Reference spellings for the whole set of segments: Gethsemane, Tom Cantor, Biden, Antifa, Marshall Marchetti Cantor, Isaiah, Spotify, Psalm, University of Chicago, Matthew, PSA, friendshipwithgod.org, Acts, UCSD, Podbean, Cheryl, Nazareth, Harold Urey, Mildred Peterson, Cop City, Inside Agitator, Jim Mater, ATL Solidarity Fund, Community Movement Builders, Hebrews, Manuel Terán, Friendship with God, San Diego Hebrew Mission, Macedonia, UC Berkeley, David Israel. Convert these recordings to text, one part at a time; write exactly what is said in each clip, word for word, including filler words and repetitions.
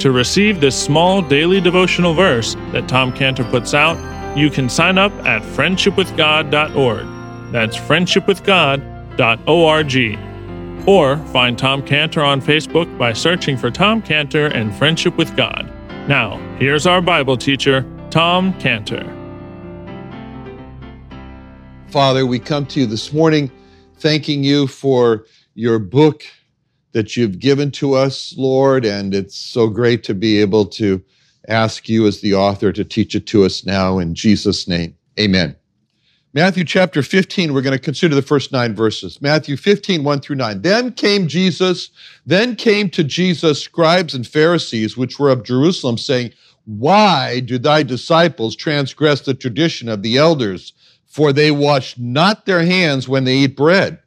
To receive this small daily devotional verse that Tom Cantor puts out, you can sign up at friendship with god dot org. That's friendship with god dot org. Or find Tom Cantor on Facebook by searching for Tom Cantor and Friendship with God. Now, here's our Bible teacher, Tom Cantor. Father, we come to you this morning thanking you for your book that you've given to us, Lord, and it's so great to be able to ask you as the author to teach it to us now in Jesus' name. Amen. Matthew chapter fifteen, we're going to consider the first nine verses. Matthew fifteen, one through nine. Then came Jesus, then came to Jesus scribes and Pharisees, which were of Jerusalem, saying, Why do thy disciples transgress the tradition of the elders? For they wash not their hands when they eat bread.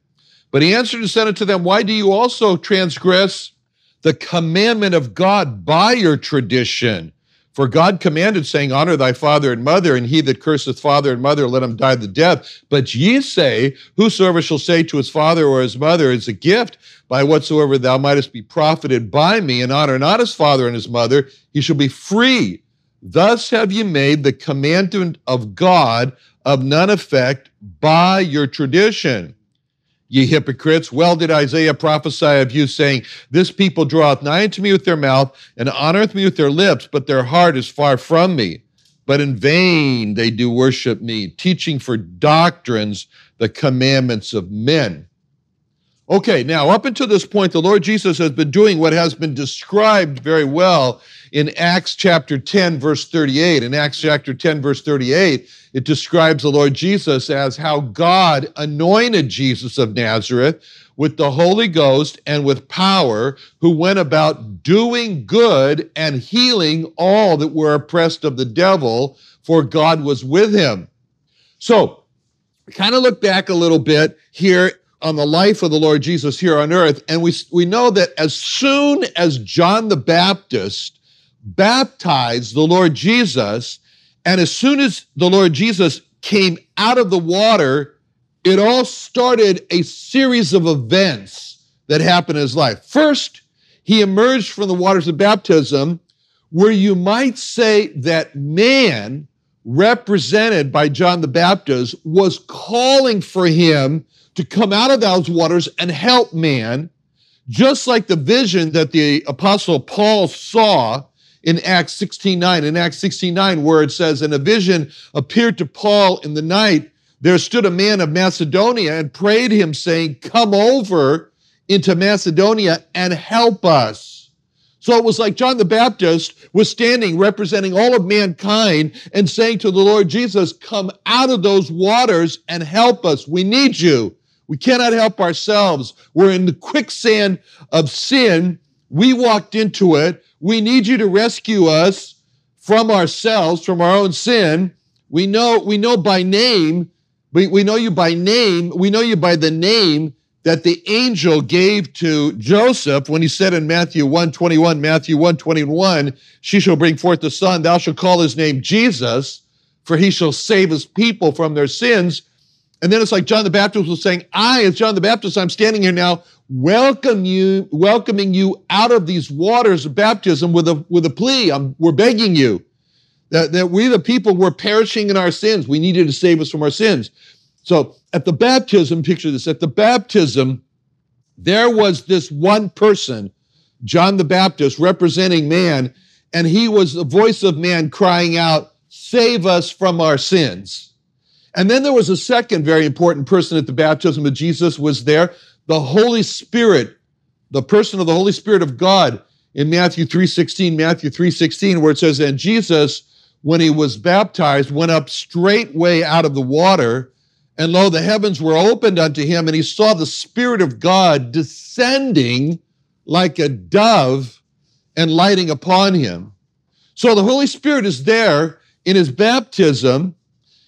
But he answered and said unto them, Why do you also transgress the commandment of God by your tradition? For God commanded, saying, Honor thy father and mother, and he that curseth father and mother, let him die the death. But ye say, Whosoever shall say to his father or his mother, is a gift, by whatsoever thou mightest be profited by me, and honor not his father and his mother, he shall be free. Thus have ye made the commandment of God of none effect by your tradition. Ye hypocrites, well did Isaiah prophesy of you, saying, This people draweth nigh unto me with their mouth, and honoreth me with their lips, but their heart is far from me. But in vain they do worship me, teaching for doctrines the commandments of men. Okay, now up until this point, the Lord Jesus has been doing what has been described very well in Acts chapter ten, verse thirty-eight. In Acts chapter ten, verse thirty-eight, it describes the Lord Jesus as how God anointed Jesus of Nazareth with the Holy Ghost and with power, who went about doing good and healing all that were oppressed of the devil, for God was with him. So, kind of look back a little bit here on the life of the Lord Jesus here on earth, and we, we know that as soon as John the Baptist baptized the Lord Jesus, and as soon as the Lord Jesus came out of the water, it all started a series of events that happened in his life. First, he emerged from the waters of baptism, where you might say that man, represented by John the Baptist, was calling for him to come out of those waters and help man, just like the vision that the Apostle Paul saw in Acts sixteen nine. In Acts sixteen nine, where it says, And a vision appeared to Paul in the night. There stood a man of Macedonia and prayed him, saying, Come over into Macedonia and help us. So it was like John the Baptist was standing, representing all of mankind, and saying to the Lord Jesus, Come out of those waters and help us. We need you. We cannot help ourselves. We're in the quicksand of sin. We walked into it. We need you to rescue us from ourselves, from our own sin. We know, we know by name, we, we know you by name, we know you by the name that the angel gave to Joseph when he said in Matthew one twenty-one, Matthew one twenty-one, She shall bring forth a son, thou shalt call his name Jesus, for he shall save his people from their sins. And then it's like John the Baptist was saying, I, as John the Baptist, I'm standing here now, welcome you, welcoming you out of these waters of baptism with a with a plea. I'm, we're begging you that, that we, the people, were perishing in our sins. We needed to save us from our sins. So at the baptism, picture this, at the baptism, there was this one person, John the Baptist, representing man, and he was the voice of man crying out, save us from our sins. And then there was a second very important person at the baptism of Jesus was there, the Holy Spirit, the person of the Holy Spirit of God in Matthew three sixteen, Matthew three sixteen, where it says, and Jesus, when he was baptized, went up straightway out of the water, and lo, the heavens were opened unto him, and he saw the Spirit of God descending like a dove and lighting upon him. So the Holy Spirit is there in his baptism.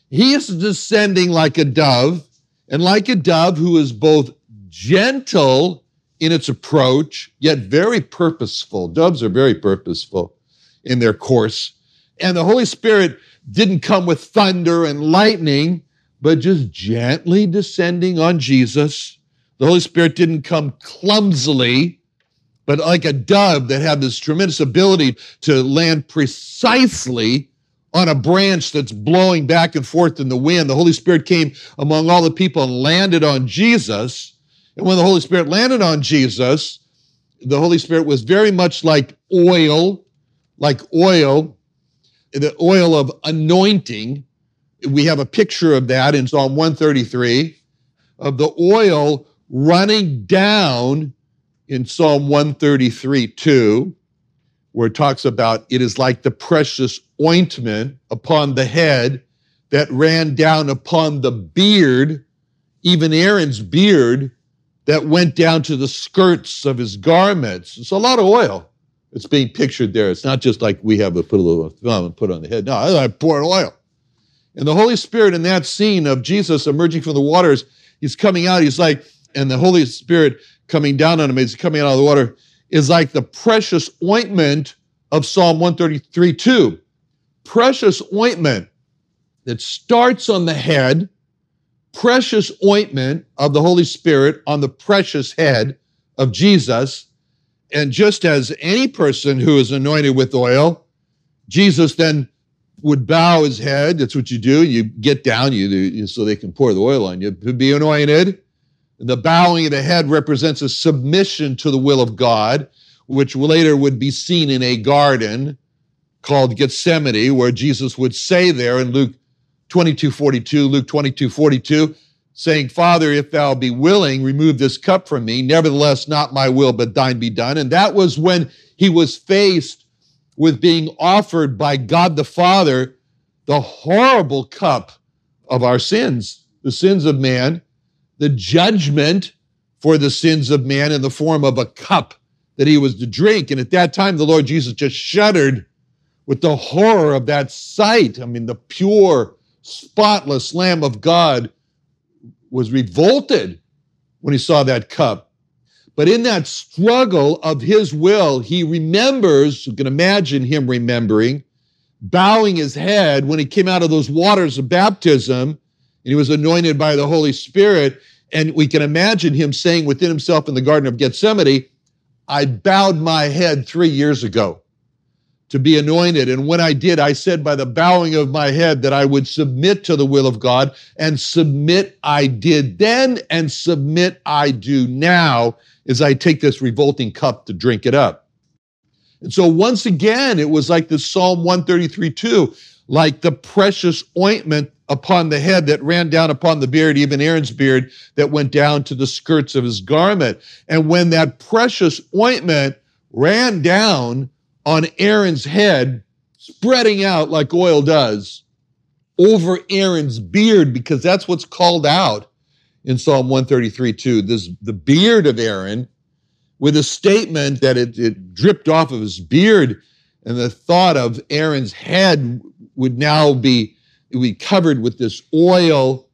He is descending like a dove, and like a dove who is both gentle in its approach, yet very purposeful. Doves are very purposeful in their course. And the Holy Spirit didn't come with thunder and lightning, but just gently descending on Jesus. The Holy Spirit didn't come clumsily, but like a dove that had this tremendous ability to land precisely on a branch that's blowing back and forth in the wind. The Holy Spirit came among all the people and landed on Jesus. And when the Holy Spirit landed on Jesus, the Holy Spirit was very much like oil, like oil, the oil of anointing. We have a picture of that in Psalm one thirty-three, of the oil running down in Psalm one thirty-three, two, where it talks about it is like the precious ointment upon the head that ran down upon the beard, even Aaron's beard, that went down to the skirts of his garments. It's a lot of oil that's being pictured there. It's not just like we have a put a little thumb and put on the head. No, I pour oil. And the Holy Spirit in that scene of Jesus emerging from the waters, he's coming out, he's like, and the Holy Spirit coming down on him, he's coming out of the water, is like the precious ointment of Psalm one thirty-three, two. Precious ointment that starts on the head, precious ointment of the Holy Spirit on the precious head of Jesus. And just as any person who is anointed with oil, Jesus then would bow his head. That's what you do. You get down you, you so they can pour the oil on you to be anointed. The bowing of the head represents a submission to the will of God, which later would be seen in a garden called Gethsemane, where Jesus would say there in Luke twenty-two forty-two, Luke twenty-two forty-two, saying, Father, if thou be willing, remove this cup from me. Nevertheless, not my will, but thine be done. And that was when he was faced with being offered by God the Father the horrible cup of our sins, the sins of man, the judgment for the sins of man in the form of a cup that he was to drink. And at that time, the Lord Jesus just shuddered with the horror of that sight. I mean, the pure, spotless Lamb of God was revolted when he saw that cup. But in that struggle of his will, he remembers, you can imagine him remembering, bowing his head when he came out of those waters of baptism, and he was anointed by the Holy Spirit. And we can imagine him saying within himself in the Garden of Gethsemane, I bowed my head three years ago to be anointed. And when I did, I said by the bowing of my head that I would submit to the will of God, and submit I did then, and submit I do now, as I take this revolting cup to drink it up. And so once again, it was like the Psalm one thirty-three, two, like the precious ointment upon the head that ran down upon the beard, even Aaron's beard, that went down to the skirts of his garment. And when that precious ointment ran down on Aaron's head, spreading out like oil does, over Aaron's beard, because that's what's called out in Psalm one thirty-three, two, this, the beard of Aaron, with a statement that it, it dripped off of his beard, and the thought of Aaron's head would now be, be covered with this oil,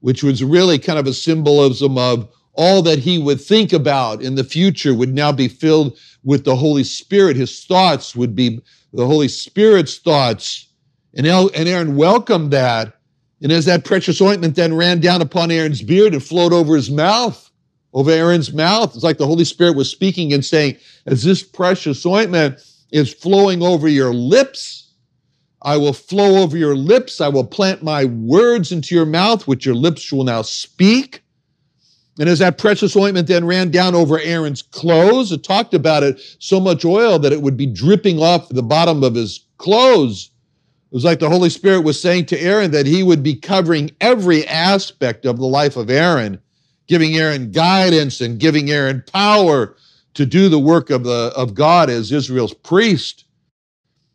which was really kind of a symbolism of all that he would think about in the future would now be filled with the Holy Spirit. His thoughts would be the Holy Spirit's thoughts. And Aaron welcomed that And as that precious ointment then ran down upon Aaron's beard, it flowed over his mouth, over Aaron's mouth. It's like the Holy Spirit was speaking and saying, as this precious ointment is flowing over your lips, I will flow over your lips. I will plant my words into your mouth, which your lips will now speak. And as that precious ointment then ran down over Aaron's clothes, it talked about it, so much oil that it would be dripping off the bottom of his clothes. It was like the Holy Spirit was saying to Aaron that he would be covering every aspect of the life of Aaron, giving Aaron guidance and giving Aaron power to do the work of, the, of God as Israel's priest.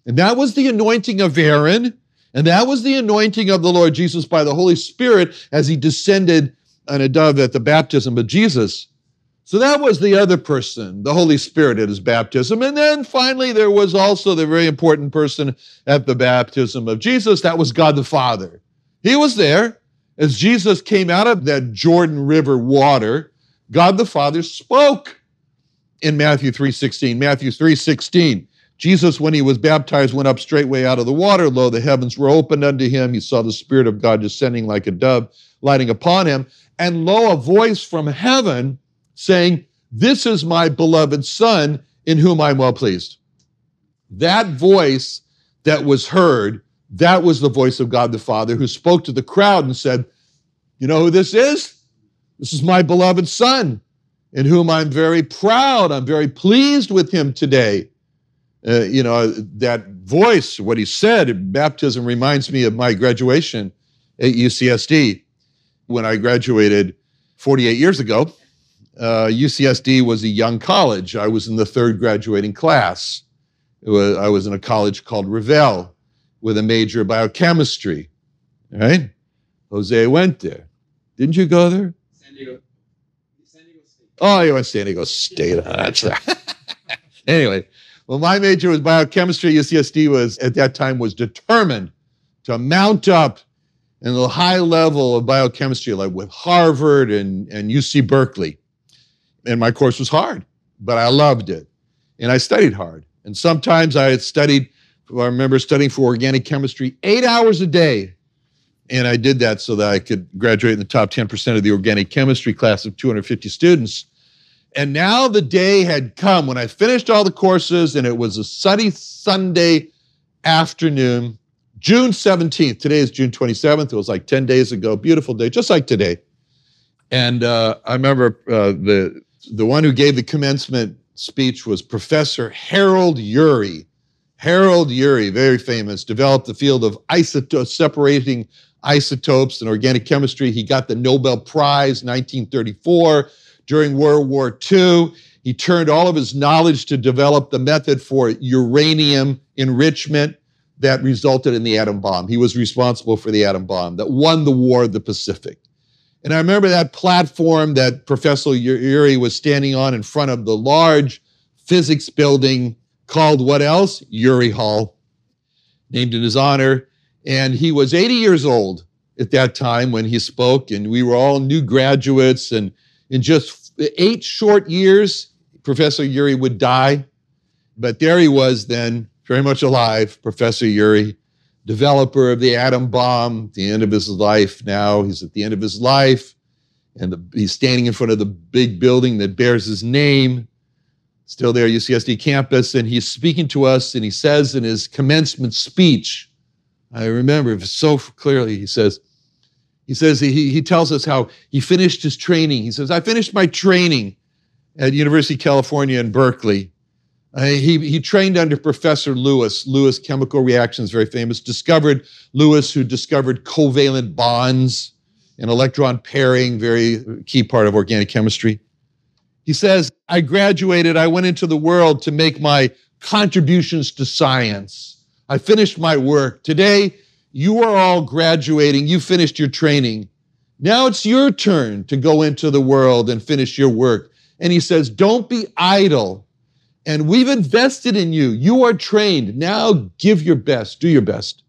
And that was the anointing of Aaron, and that was the anointing of the Lord Jesus by the Holy Spirit as he descended on a dove at the baptism of Jesus. So that was the other person, the Holy Spirit at his baptism. And then finally, there was also the very important person at the baptism of Jesus. That was God the Father. He was there. As Jesus came out of that Jordan River water, God the Father spoke in Matthew three sixteen. Matthew three sixteen, Jesus, when he was baptized, went up straightway out of the water. Lo, the heavens were opened unto him. He saw the Spirit of God descending like a dove, lighting upon him. And lo, a voice from heaven saying, "This is my beloved Son, in whom I'm well pleased." That voice that was heard, that was the voice of God the Father, who spoke to the crowd and said, "You know who this is? This is my beloved Son, in whom I'm very proud. I'm very pleased with him today." Uh, you know, that voice, what he said at baptism, reminds me of my graduation at U C S D. When I graduated forty-eight years ago, uh, U C S D was a young college. I was in the third graduating class. It was, I was in a college called Revelle with a major biochemistry, right? Jose went there. Didn't you go there? San Diego. San Diego State. Oh, you went to San Diego State. Oh, that's right. Anyway, well, my major was biochemistry. U C S D was, at that time, was determined to mount up and the high level of biochemistry, like with Harvard and, and U C Berkeley. And my course was hard, but I loved it. And I studied hard. And sometimes I had studied, I remember studying for organic chemistry eight hours a day. And I did that so that I could graduate in the top ten percent of the organic chemistry class of two hundred fifty students. And now the day had come when I finished all the courses, and it was a sunny Sunday afternoon, June seventeenth, today is June twenty-seventh. It was like ten days ago, beautiful day, just like today. And uh, I remember uh, the, the one who gave the commencement speech was Professor Harold Urey. Harold Urey, very famous, developed the field of isotope, separating isotopes in organic chemistry. He got the Nobel Prize in nineteen thirty-four. During World War Two, he turned all of his knowledge to develop the method for uranium enrichment that resulted in the atom bomb. He was responsible for the atom bomb that won the War of the Pacific. And I remember that platform that Professor Urey was standing on in front of the large physics building called what else? Urey Hall, named in his honor. And he was eighty years old at that time when he spoke, and we were all new graduates. And in just eight short years, Professor Urey would die. But there he was then, very much alive, Professor Urey, developer of the atom bomb, at the end of his life now. He's at the end of his life, and the, he's standing in front of the big building that bears his name, still there, U C S D campus, and he's speaking to us, and he says in his commencement speech, I remember it so clearly, he says, he says, he, he tells us how he finished his training. He says, I finished my training at University of California in Berkeley. Uh, he, he trained under Professor Lewis. Lewis, chemical reactions, very famous, discovered Lewis, who discovered covalent bonds and electron pairing, very key part of organic chemistry. He says, I graduated, I went into the world to make my contributions to science. I finished my work. Today, you are all graduating, you finished your training. Now it's your turn to go into the world and finish your work. And he says, don't be idle. And we've invested in you. You are trained. Now give your best. Do your best.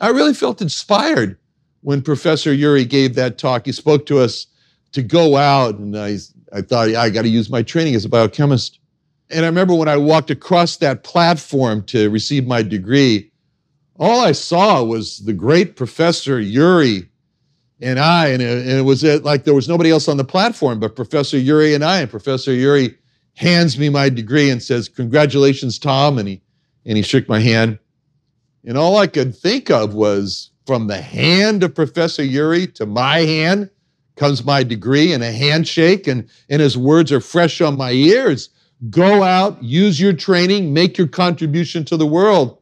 I really felt inspired when Professor Urey gave that talk. He spoke to us to go out, and I, I thought, yeah, I got to use my training as a biochemist. And I remember when I walked across that platform to receive my degree, all I saw was the great Professor Urey and I, and it, and it was it, like there was nobody else on the platform but Professor Urey and I, and Professor Urey hands me my degree and says, "Congratulations, Tom," and he, and he shook my hand. And all I could think of was, from the hand of Professor Urey to my hand comes my degree and a handshake, and, and his words are fresh on my ears. Go out, use your training, make your contribution to the world.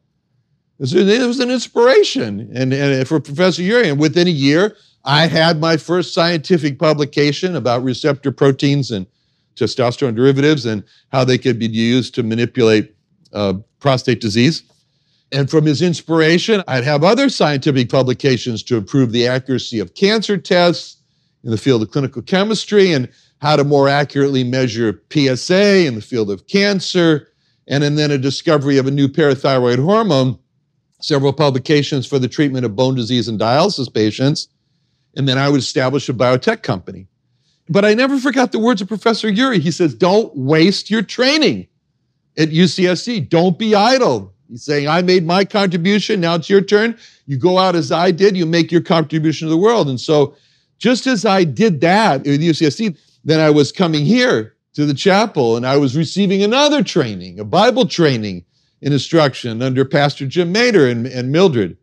It was an inspiration and, and for Professor Urey. And within a year, I had my first scientific publication about receptor proteins and testosterone derivatives and how they could be used to manipulate uh, prostate disease. And from his inspiration, I'd have other scientific publications to improve the accuracy of cancer tests in the field of clinical chemistry and how to more accurately measure P S A in the field of cancer, and, and then a discovery of a new parathyroid hormone, several publications for the treatment of bone disease and dialysis patients, and then I would establish a biotech company. But I never forgot the words of Professor Urey. He says, "Don't waste your training at U C S D. Don't be idle." He's saying, I made my contribution, now it's your turn. You go out as I did, you make your contribution to the world. And so just as I did that at U C S D, then I was coming here to the chapel and I was receiving another training, a Bible training in instruction under Pastor Jim Mater and, and Mildred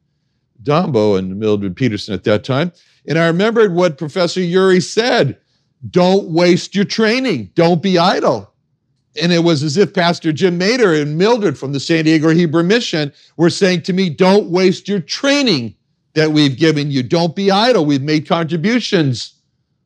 Dombo and Mildred Peterson at that time. And I remembered what Professor Urey said, "Don't waste your training, don't be idle." And it was as if Pastor Jim Mater and Mildred from the San Diego Hebrew Mission were saying to me, "Don't waste your training that we've given you. Don't be idle. We've made contributions,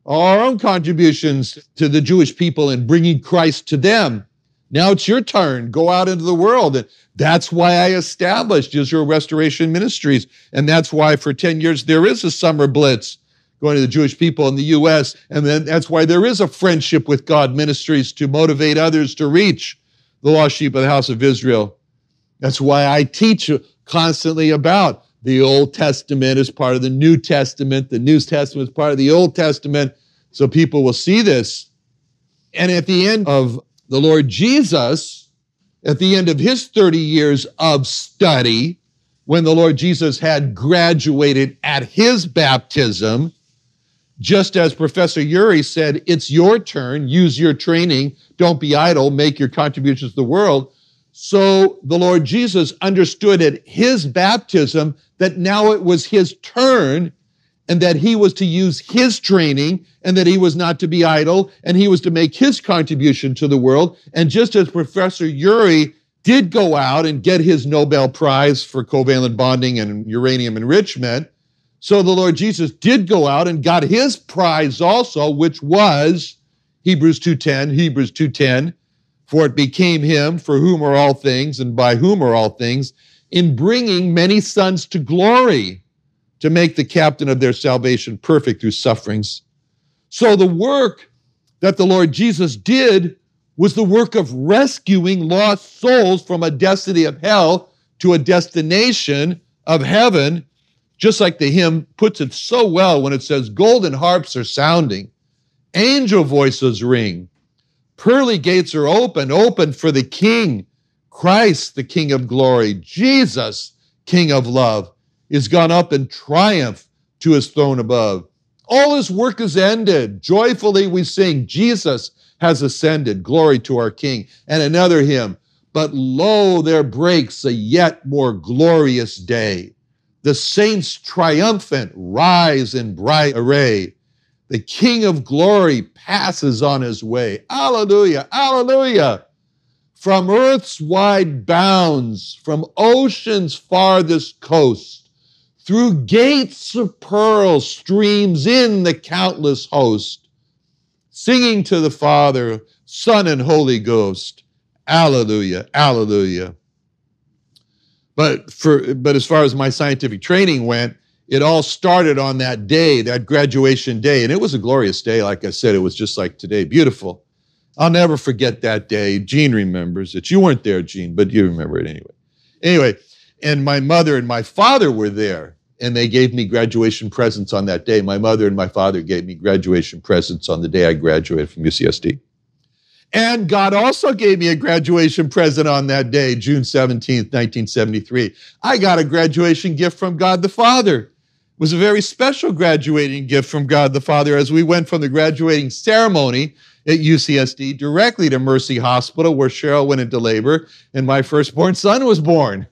our own contributions to the Jewish people and bringing Christ to them. Now it's your turn. Go out into the world." And that's why I established Israel Restoration Ministries. And that's why for ten years there is a summer blitz going to the Jewish people in the U S, and then that's why there is a Friendship with God Ministries to motivate others to reach the lost sheep of the house of Israel. That's why I teach constantly about the Old Testament is part of the New Testament, the New Testament is part of the Old Testament, so people will see this. And at the end of the Lord Jesus, at the end of his thirty years of study, when the Lord Jesus had graduated at his baptism, just as Professor Urey said, "It's your turn, use your training, don't be idle, make your contributions to the world." So the Lord Jesus understood at his baptism that now it was his turn and that he was to use his training and that he was not to be idle and he was to make his contribution to the world. And just as Professor Urey did go out and get his Nobel Prize for covalent bonding and uranium enrichment, so the Lord Jesus did go out and got his prize also, which was Hebrews two ten, Hebrews two ten, for it became him for whom are all things and by whom are all things, in bringing many sons to glory, to make the captain of their salvation perfect through sufferings. So the work that the Lord Jesus did was the work of rescuing lost souls from a destiny of hell to a destination of heaven, just like the hymn puts it so well when it says, "Golden harps are sounding, angel voices ring, pearly gates are open, open for the King. Christ, the King of glory, Jesus, King of love, is gone up in triumph to his throne above. All his work is ended. Joyfully we sing, Jesus has ascended, glory to our King." And another hymn, "But lo, there breaks a yet more glorious day. The saints triumphant rise in bright array. The King of glory passes on his way. Alleluia, alleluia. From earth's wide bounds, from ocean's farthest coast, through gates of pearl streams in the countless host, singing to the Father, Son, and Holy Ghost. Alleluia, alleluia." But for but as far as my scientific training went, it all started on that day, that graduation day, and it was a glorious day. Like I said, it was just like today, beautiful. I'll never forget that day. Gene remembers it. You weren't there, Gene, but you remember it anyway. Anyway, and my mother and my father were there, and they gave me graduation presents on that day. My mother and my father gave me graduation presents on the day I graduated from U C S D. And God also gave me a graduation present on that day, June seventeenth, nineteen seventy-three. I got a graduation gift from God the Father. It was a very special graduating gift from God the Father as we went from the graduating ceremony at U C S D directly to Mercy Hospital, where Cheryl went into labor, and my firstborn son was born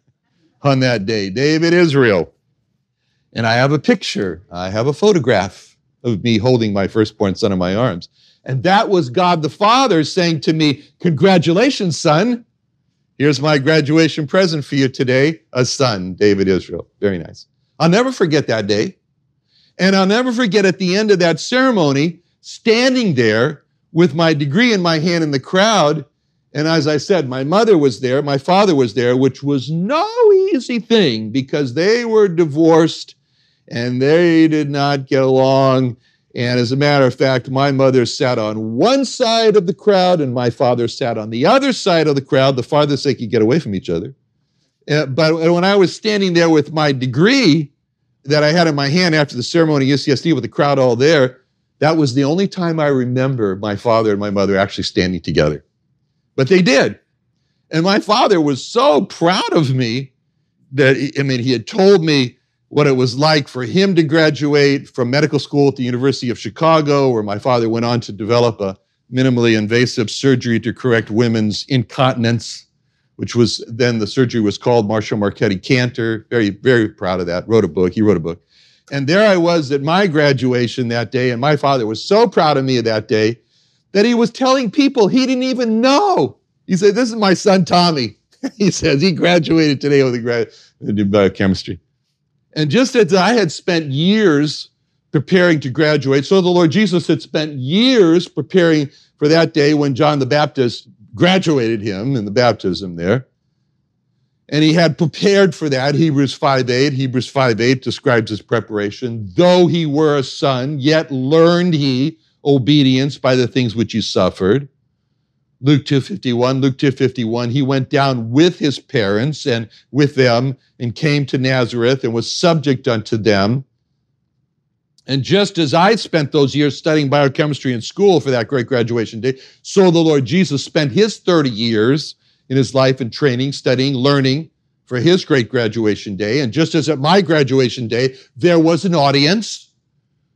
on that day, David Israel. And I have a picture, I have a photograph of me holding my firstborn son in my arms. And that was God the Father saying to me, congratulations, son. Here's my graduation present for you today, a son, David Israel. Very nice. I'll never forget that day. And I'll never forget at the end of that ceremony, standing there with my degree in my hand in the crowd. And as I said, my mother was there, my father was there, which was no easy thing because they were divorced and they did not get along. And as a matter of fact, my mother sat on one side of the crowd and my father sat on the other side of the crowd, the farthest they could get away from each other. Uh, but when I was standing there with my degree that I had in my hand after the ceremony at U C S D with the crowd all there, that was the only time I remember my father and my mother actually standing together. But they did. And my father was so proud of me that, I mean, he had told me what it was like for him to graduate from medical school at the University of Chicago, where my father went on to develop a minimally invasive surgery to correct women's incontinence, which was then the surgery was called Marshall Marchetti Cantor. Very, very proud of that. Wrote a book. He wrote a book. And there I was at my graduation that day, and my father was so proud of me that day that he was telling people he didn't even know. He said, this is my son, Tommy. He says, he graduated today with a grad- did biochemistry. And just as I had spent years preparing to graduate, so the Lord Jesus had spent years preparing for that day when John the Baptist graduated him in the baptism there. And he had prepared for that. Hebrews five eight, Hebrews five eight describes his preparation. Though he were a son, yet learned he obedience by the things which he suffered. Luke two fifty-one, Luke two fifty-one, he went down with his parents and with them and came to Nazareth and was subject unto them. And just as I spent those years studying biochemistry in school for that great graduation day, so the Lord Jesus spent his thirty years in his life in training, studying, learning for his great graduation day. And just as at my graduation day, there was an audience.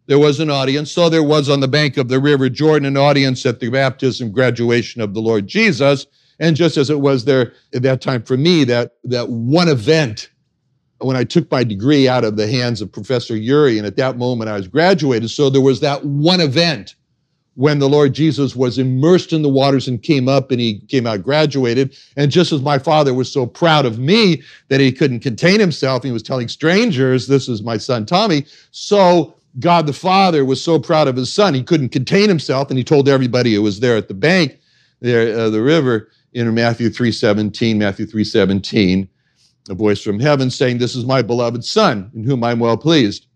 There was an audience, so there was on the bank of the River Jordan an audience at the baptism graduation of the Lord Jesus, and just as it was there at that time for me, that, that one event, when I took my degree out of the hands of Professor Urey, and at that moment I was graduated, so there was that one event when the Lord Jesus was immersed in the waters and came up and he came out graduated, and just as my father was so proud of me that he couldn't contain himself, he was telling strangers, this is my son Tommy, so God the Father was so proud of his son, he couldn't contain himself, and he told everybody who was there at the bank, there, uh, the river, in Matthew three seventeen, Matthew three seventeen, a voice from heaven saying, this is my beloved son, in whom I'm well pleased.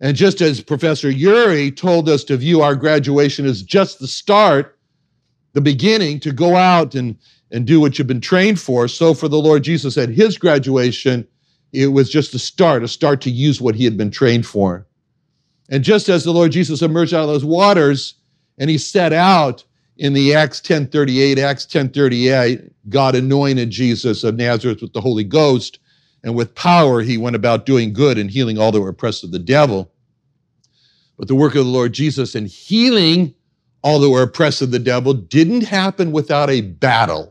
And just as Professor Urey told us to view our graduation as just the start, the beginning, to go out and, and do what you've been trained for, so for the Lord Jesus at his graduation, it was just a start, a start to use what he had been trained for. And just as the Lord Jesus emerged out of those waters and he set out in the Acts ten thirty-eight, Acts ten thirty-eight, God anointed Jesus of Nazareth with the Holy Ghost, and with power he went about doing good and healing all that were oppressed of the devil. But the work of the Lord Jesus in healing all that were oppressed of the devil didn't happen without a battle.